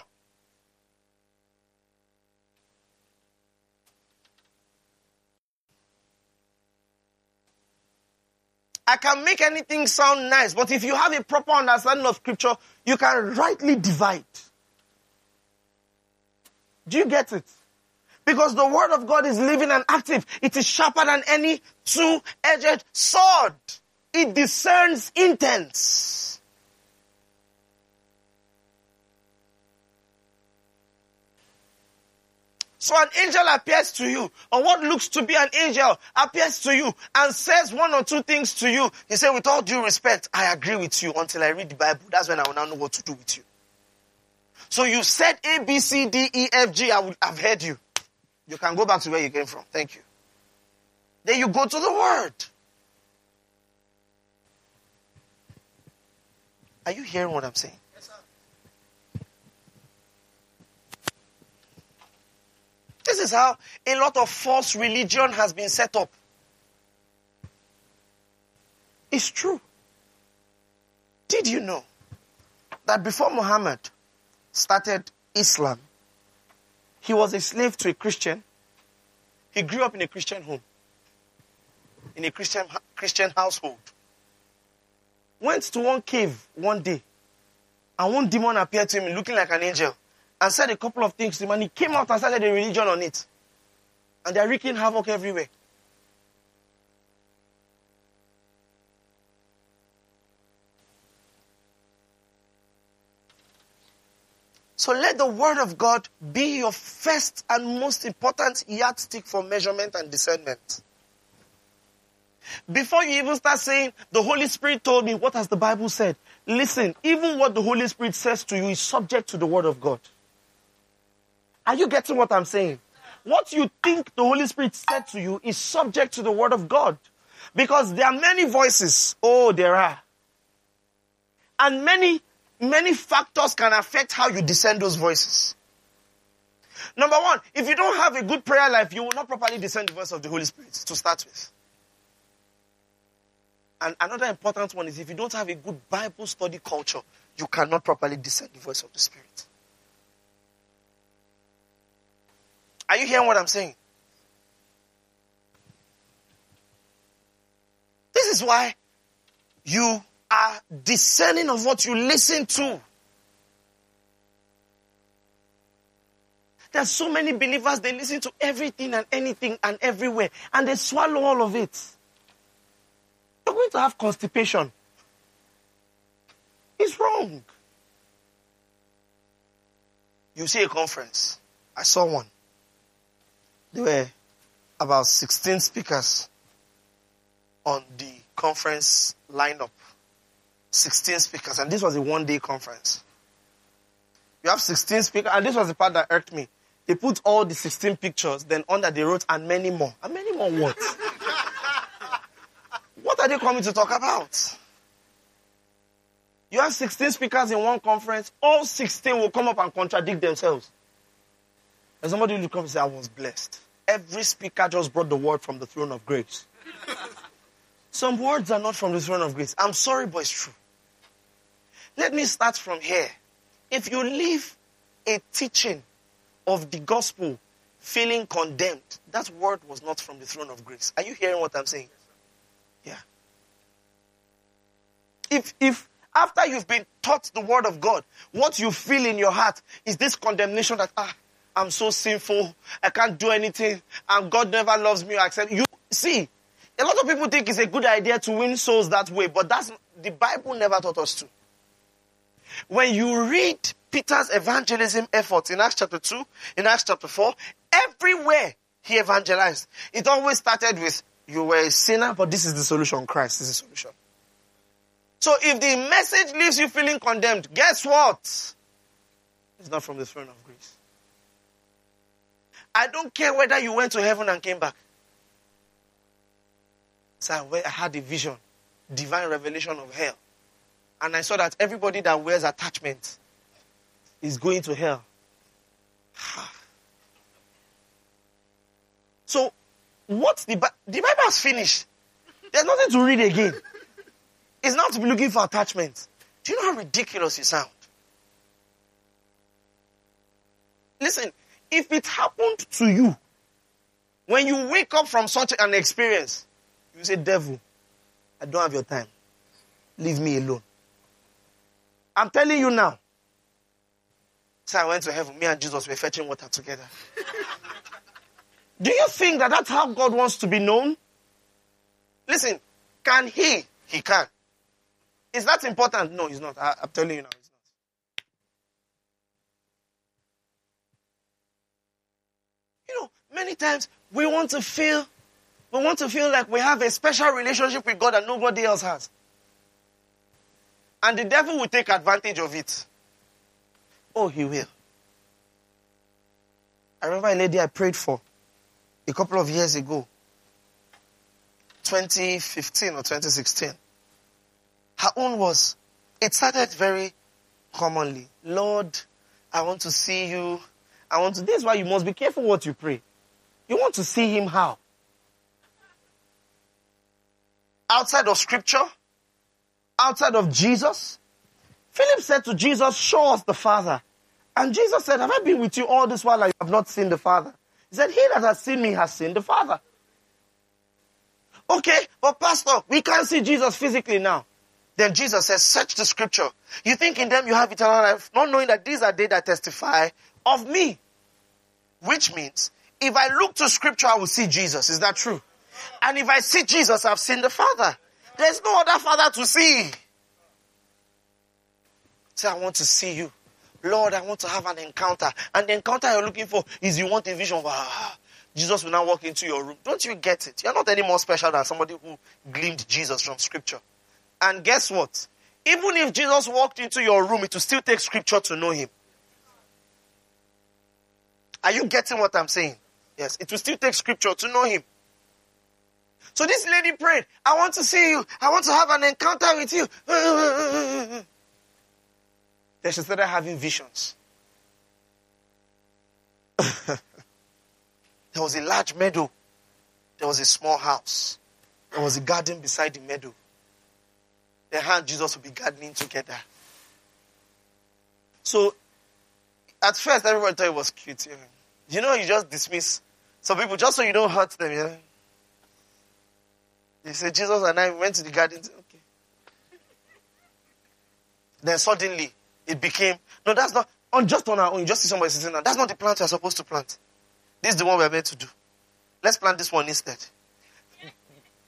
I can make anything sound nice, but if you have a proper understanding of scripture, you can rightly divide. Do you get it? Because the word of God is living and active. It is sharper than any two-edged sword. It discerns intents. So an angel appears to you, or what looks to be an angel appears to you and says one or two things to you. You say, with all due respect, I agree with you until I read the Bible. That's when I will now know what to do with you. So you said A, B, C, D, E, F, G. I would have heard you. You can go back to where you came from. Thank you. Then you go to the word. Are you hearing what I'm saying? This is how a lot of false religion has been set up. It's true. Did you know that before Muhammad started Islam, he was a slave to a Christian? He grew up in a Christian home, in a Christian, Christian household. Went to one cave one day, and one demon appeared to him looking like an angel, and said a couple of things to him, and he came out and started a religion on it. And they're wreaking havoc everywhere. So let the word of God be your first and most important yardstick for measurement and discernment. Before you even start saying, the Holy Spirit told me, what has the Bible said? Listen, even what the Holy Spirit says to you is subject to the word of God. Are you getting what I'm saying? what you think the Holy Spirit said to you is subject to the Word of God. Because there are many voices. Oh, there are. And many, many factors can affect how you discern those voices. Number one, if you don't have a good prayer life, you will not properly discern the voice of the Holy Spirit to start with. And another important one is if you don't have a good Bible study culture, you cannot properly discern the voice of the Spirit. Are you hearing what I'm saying? This is why you are discerning of what you listen to. There are so many believers, they listen to everything and anything and everywhere, and they swallow all of it. You're going to have constipation. It's wrong. You see a conference. I saw one. There were about sixteen speakers on the conference lineup. sixteen speakers. And this was a one-day conference. You have sixteen speakers. And this was the part that irked me. They put all the sixteen pictures. Then under they wrote, and many more. And many more what? What are they coming to talk about? You have sixteen speakers in one conference. All sixteen will come up and contradict themselves. And somebody will come and say, I was blessed. Every speaker just brought the word from the throne of grace. Some words are not from the throne of grace. I'm sorry, but it's true. Let me start from here. If you leave a teaching of the gospel feeling condemned, that word was not from the throne of grace. Are you hearing what I'm saying? Yeah. If, if after you've been taught the word of God, what you feel in your heart is this condemnation that, ah, I'm so sinful, I can't do anything, and God never loves me or accepts me. You see, a lot of people think it's a good idea to win souls that way, but that's the Bible never taught us to. When you read Peter's evangelism efforts in Acts chapter two, in Acts chapter four, everywhere he evangelized, it always started with, you were a sinner, but this is the solution, Christ is the solution. So if the message leaves you feeling condemned, guess what? It's not from the throne of grace. I don't care whether you went to heaven and came back. So I had a vision, divine revelation of hell. And I saw that everybody that wears attachments is going to hell. So, what's the Bible? The Bible is finished. There's nothing to read again. It's not to be looking for attachments. Do you know how ridiculous you sound? Listen, if it happened to you, when you wake up from such an experience, you say, devil, I don't have your time. Leave me alone. I'm telling you now. So I went to heaven. Me and Jesus were fetching water together. Do you think that that's how God wants to be known? Listen, can he? He can. Is that important? No, it's not. I, I'm telling you now. It's not. You know, many times we want to feel We want to feel like we have a special relationship with God that nobody else has. And the devil will take advantage of it. Oh, he will. I remember a lady I prayed for a couple of years ago, twenty fifteen or twenty sixteen. Her own was, it started very commonly. Lord, I want to see you. I want to, this is why you must be careful what you pray. You want to see him how? Outside of scripture, outside of Jesus. Philip said to Jesus, show us the Father. And Jesus said, have I been with you all this while and you have not seen the Father? He said, he that has seen me has seen the Father. Okay, but pastor, we can't see Jesus physically now. Then Jesus says, search the scripture. You think in them you have eternal life, not knowing that these are they that testify of me. Which means, if I look to scripture, I will see Jesus. Is that true? And if I see Jesus, I've seen the Father. There's no other Father to see. Say, I want to see you. Lord, I want to have an encounter. And the encounter you're looking for is you want a vision. Ah, Jesus will now walk into your room. Don't you get it? You're not any more special than somebody who gleaned Jesus from scripture. And guess what? Even if Jesus walked into your room, it will still take scripture to know him. Are you getting what I'm saying? Yes, it will still take scripture to know him. So this lady prayed, I want to see you. I want to have an encounter with you. Then she started having visions. There was a large meadow. There was a small house. There was a garden beside the meadow. The hand and Jesus would be gardening together. So, at first, everybody thought it was cute. Yeah. You know, you just dismiss some people just so you don't hurt them. Yeah. They say, Jesus and I went to the garden. Okay. Then suddenly, it became, no, that's not, on just on our own, you just see somebody sitting down. That's not the plant you're supposed to plant. This is the one we're meant to do. Let's plant this one instead.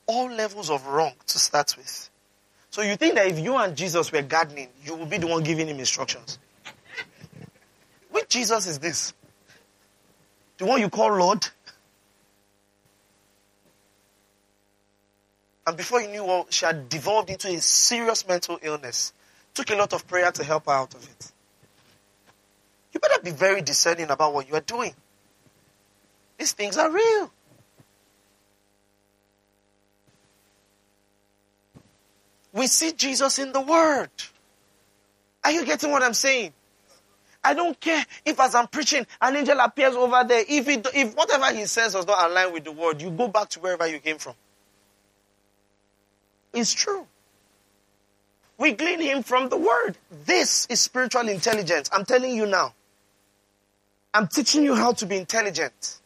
All levels of wrong to start with. So you think that if you and Jesus were gardening, you would be the one giving him instructions. Which Jesus is this? The one you call Lord? And before you knew what, she had devolved into a serious mental illness. Took a lot of prayer to help her out of it. You better be very discerning about what you are doing. These things are real. We see Jesus in the Word. Are you getting what I'm saying? I don't care if as I'm preaching, an angel appears over there. If it, if whatever he says does not align with the Word, you go back to wherever you came from. It's true. We glean him from the Word. This is spiritual intelligence. I'm telling you now. I'm teaching you how to be intelligent.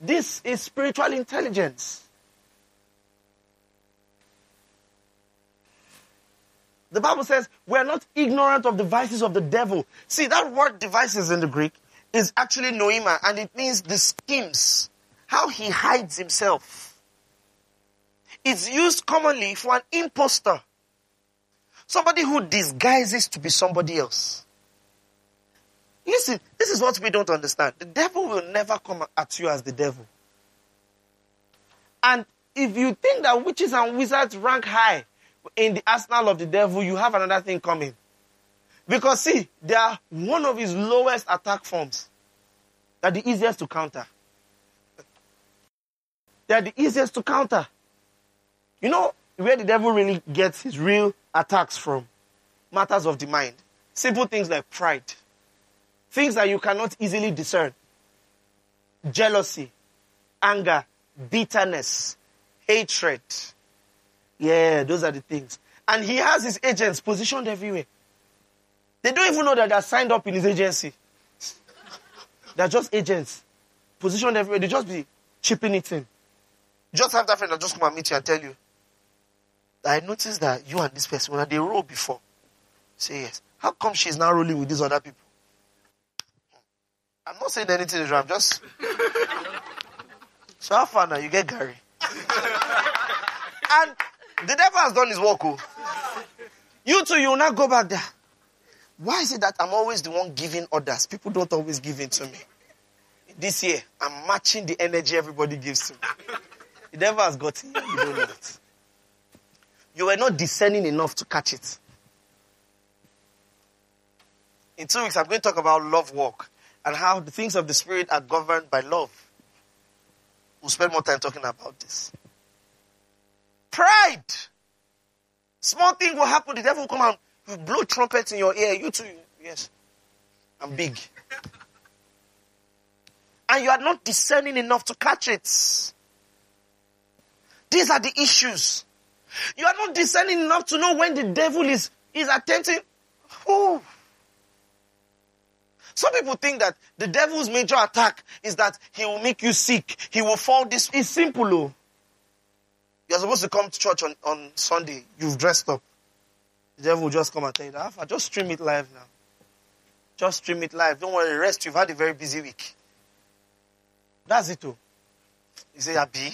This is spiritual intelligence. The Bible says we are not ignorant of the vices of the devil. See, that word devices in the Greek is actually noema, and it means the schemes, how he hides himself. It's used commonly for an imposter, somebody who disguises to be somebody else. Listen, this is what we don't understand. The devil will never come at you as the devil. And if you think that witches and wizards rank high in the arsenal of the devil, you have another thing coming. Because see, they are one of his lowest attack forms. They are the easiest to counter. They are the easiest to counter. You know where the devil really gets his real attacks from? Matters of the mind. Simple things like pride. Things that you cannot easily discern. Jealousy, anger, bitterness, hatred. Yeah, those are the things. And he has his agents positioned everywhere. They don't even know that they're signed up in his agency. They're just agents positioned everywhere. They just be chipping it in. Just have that friend that just come and meet you and tell you, I noticed that you and this person, when they rolled before, say yes. How come she's now rolling with these other people? I'm not saying anything is wrong. I'm just... So how far now? You get Gary. And the devil has done his work. Oh. You two, you will not go back there. Why is it that I'm always the one giving orders? People don't always give in to me. This year, I'm matching the energy everybody gives to me. The devil has got it. You don't know it. You were not discerning enough to catch it. In two weeks, I'm going to talk about love walk and how the things of the Spirit are governed by love. We'll spend more time talking about this. Pride. Small thing will happen. The devil will come out. You blow trumpets in your ear. You too. Yes. I'm big. And you are not discerning enough to catch it. These are the issues. You are not discerning enough to know when the devil is, is attempting. Oh. Some people think that the devil's major attack is that he will make you sick. He will fall this. It's simple. Oh. You're supposed to come to church on, on Sunday. You've dressed up. The devil will just come and tell you that. Just stream it live now. Just stream it live. Don't worry, rest. You've had a very busy week. That's it. Oh. You say, Abi.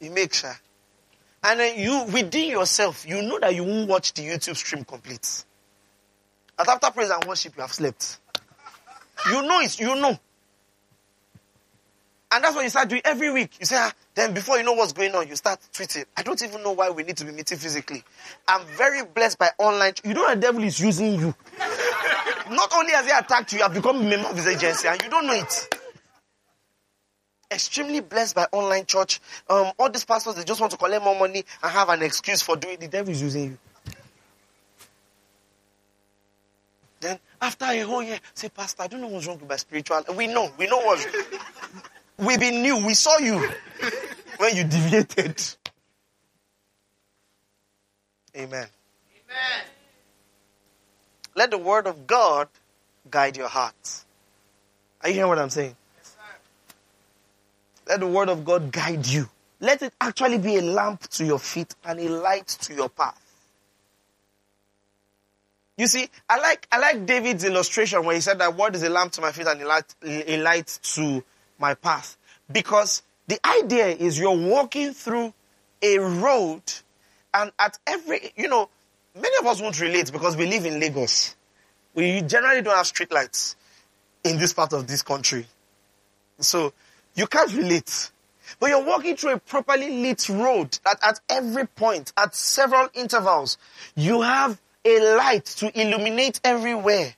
You make sure. And then you, within yourself, you know that you won't watch the YouTube stream complete. And after praise and worship, you have slept. You know it. You know. And that's what you start doing every week. You say, ah, then before you know what's going on, you start tweeting. I don't even know why we need to be meeting physically. I'm very blessed by online. You know the devil is using you. Not only has he attacked you, you have become a member of his agency, and you don't know it. Extremely blessed by online church. Um, all these pastors, they just want to collect more money and have an excuse for doing it. The devil is using you. Then, after a whole year, say, Pastor, I don't know what's wrong with my spiritual. We know. We know what's wrong. We've been new. We saw you when you deviated. Amen. Amen. Let the word of God guide your heart. Are you hearing what I'm saying? Yes, sir. Let the word of God guide you. Let it actually be a lamp to your feet and a light to your path. You see, I like I like David's illustration where he said that word is a lamp to my feet and a light, a light to my path. Because the idea is you're walking through a road, and at every, you know, many of us won't relate because we live in Lagos. We generally don't have street lights in this part of this country. So you can't relate. But you're walking through a properly lit road that at every point, at several intervals, you have a light to illuminate everywhere.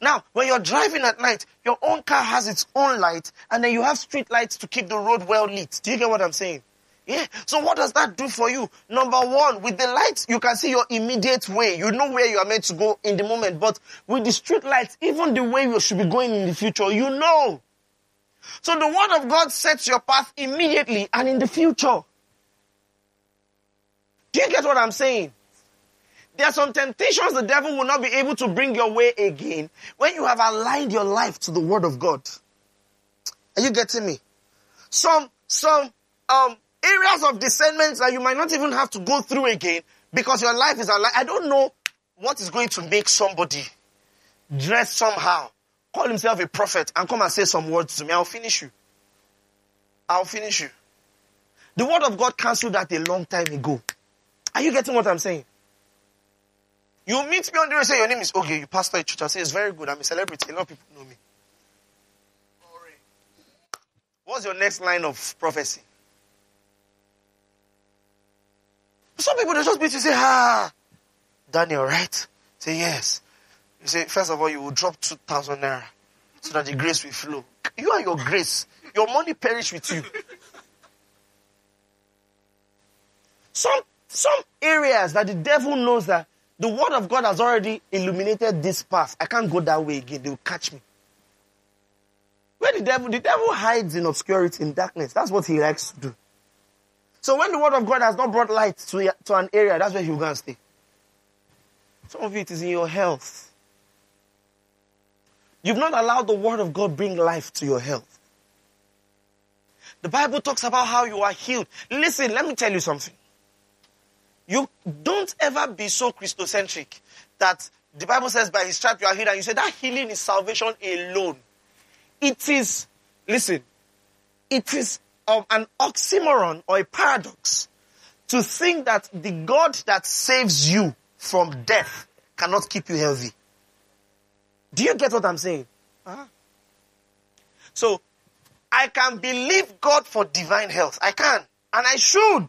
Now, when you're driving at night, your own car has its own light, and then you have street lights to keep the road well lit. Do you get what I'm saying? Yeah. So what does that do for you? Number one, with the lights, you can see your immediate way. You know where you are meant to go in the moment. But with the street lights, even the way you should be going in the future, you know. So the word of God sets your path immediately and in the future. Do you get what I'm saying? There are some temptations the devil will not be able to bring your way again when you have aligned your life to the word of God. Are you getting me? Some some um, areas of discernment that you might not even have to go through again because your life is aligned. I don't know what is going to make somebody dress somehow, call himself a prophet, and come and say some words to me. I'll finish you. I'll finish you. The word of God canceled that a long time ago. Are you getting what I'm saying? You meet me on the road, say, your name is Ogi, you pastor a church. I say, it's very good. I'm a celebrity. A lot of people know me. Boring. What's your next line of prophecy? Some people, they just meet you say, ah, Daniel, right? Say, yes. You say, first of all, you will drop two thousand naira so that the grace will flow. You are your grace. Your money perish with you. Some, some areas that the devil knows that the word of God has already illuminated this path. I can't go that way again. They will catch me. Where the devil, the devil hides in obscurity, in darkness. That's what he likes to do. So when the word of God has not brought light to, to an area, that's where he will go and stay. Some of it is in your health. You've not allowed the word of God bring life to your health. The Bible talks about how you are healed. Listen, let me tell you something. You don't ever be so Christocentric that the Bible says by his stripes you are healed, and you say that healing is salvation alone. It is, listen, it is um, an oxymoron or a paradox to think that the God that saves you from death cannot keep you healthy. Do you get what I'm saying? Uh-huh. So, I can believe God for divine health. I can, and I should.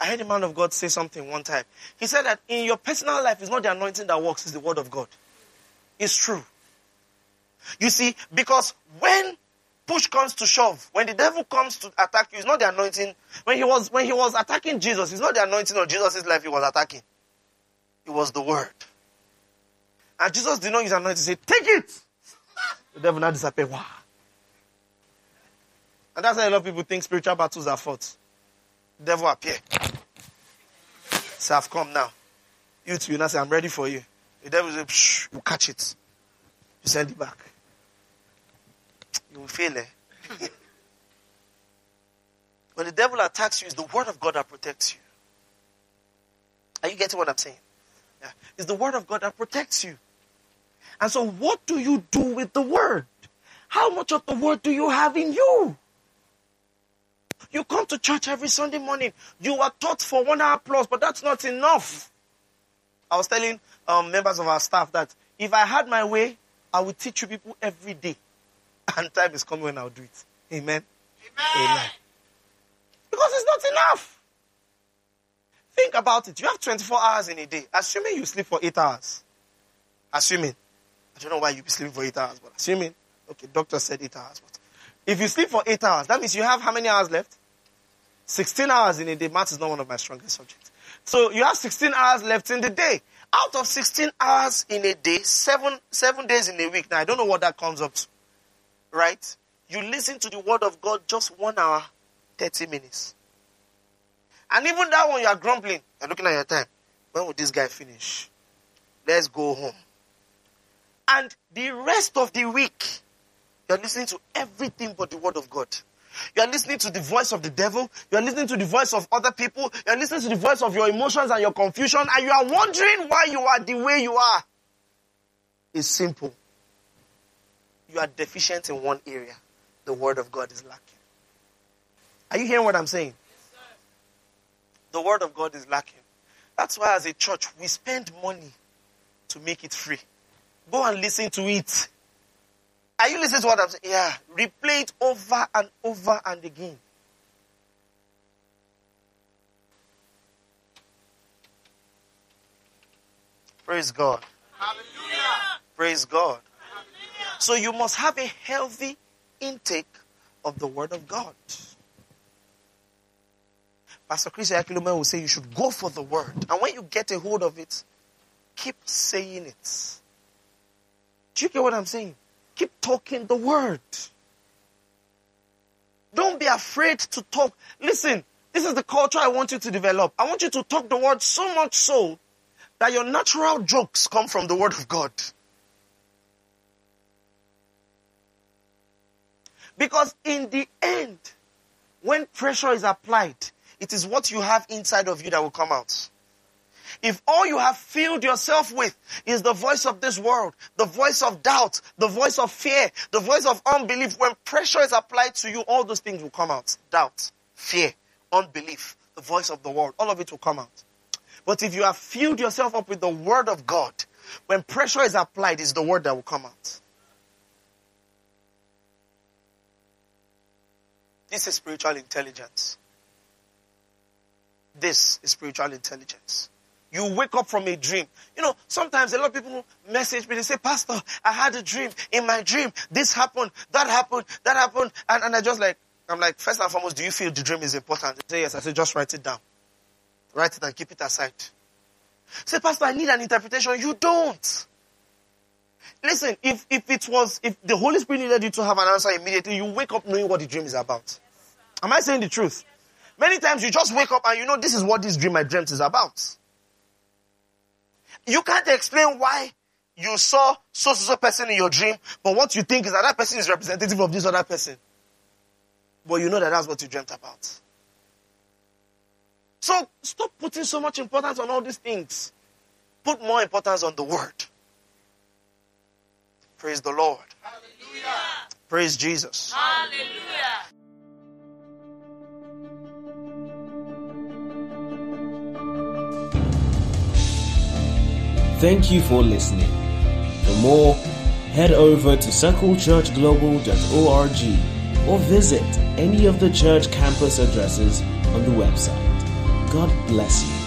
I heard a man of God say something one time. He said that in your personal life, it's not the anointing that works, it's the word of God. It's true. You see, because when push comes to shove, when the devil comes to attack you, it's not the anointing. When he was, when he was attacking Jesus, it's not the anointing of Jesus' life he was attacking. It was the word. And Jesus did not use anointing to say, take it! The devil now disappeared. Wow. And that's why a lot of people think spiritual battles are fought. Devil appear. Say, I've come now. You two, you now say, I'm ready for you. The devil say, psh, you catch it. You send it back. You will fail, eh? When the devil attacks you, it's the word of God that protects you. Are you getting what I'm saying? Yeah. It's the word of God that protects you. And so what do you do with the word? How much of the word do you have in you? You come to church every Sunday morning. You are taught for one hour plus, but that's not enough. I was telling um, members of our staff that if I had my way, I would teach you people every day. And time is coming when I'll do it. Amen? Amen. Amen. Because it's not enough. Think about it. You have twenty-four hours in a day. Assuming you sleep for eight hours. Assuming. I don't know why you be sleeping for eight hours, but assuming. Okay, doctor said eight hours. But if you sleep for eight hours, that means you have how many hours left? sixteen hours in a day. Math is not one of my strongest subjects. So you have sixteen hours left in the day. Out of sixteen hours in a day, seven, seven days in a week. Now, I don't know what that comes up to. Right? You listen to the word of God just one hour, thirty minutes. And even that one, you are grumbling. You're looking at your time. When will this guy finish? Let's go home. And the rest of the week, you're listening to everything but the word of God. You're listening to the voice of the devil. You're listening to the voice of other people. You're listening to the voice of your emotions and your confusion. And you are wondering why you are the way you are. It's simple. You are deficient in one area. The word of God is lacking. Are you hearing what I'm saying? Yes, sir. The word of God is lacking. That's why as a church, we spend money to make it free. Go and listen to it. Are you listening to what I'm saying? Yeah. Replay it over and over and again. Praise God. Hallelujah. Praise God. So you must have a healthy intake of the word of God. Pastor Chris Oyakhilome will say you should go for the word. And when you get a hold of it, keep saying it. Do you get what I'm saying? Keep talking the word. Don't be afraid to talk. Listen, this is the culture I want you to develop. I want you to talk the word so much so that your natural jokes come from the word of God. Because in the end, when pressure is applied, it is what you have inside of you that will come out. If all you have filled yourself with is the voice of this world, the voice of doubt, the voice of fear, the voice of unbelief, when pressure is applied to you, all those things will come out. Doubt, fear, unbelief, the voice of the world, all of it will come out. But if you have filled yourself up with the word of God, when pressure is applied, it's the word that will come out. This is spiritual intelligence. This is spiritual intelligence. You wake up from a dream. You know, sometimes a lot of people message me. They say, Pastor, I had a dream. In my dream, this happened, that happened, that happened. And, and I just like, I'm like, first and foremost, do you feel the dream is important? They say, yes. I say, just write it down. Write it and keep it aside. Say, Pastor, I need an interpretation. You don't. Listen, if, if it was, if the Holy Spirit needed you to have an answer immediately, you wake up knowing what the dream is about. Yes, am I saying the truth? Yes, many times you just wake up and you know this is what this dream I dreamt is about. You can't explain why you saw so, so, so person in your dream, but what you think is that that person is representative of this other person. But you know that that's what you dreamt about. So stop putting so much importance on all these things. Put more importance on the word. Praise the Lord. Hallelujah. Praise Jesus. Hallelujah. Thank you for listening. For more, head over to circle church global dot org or visit any of the church campus addresses on the website. God bless you.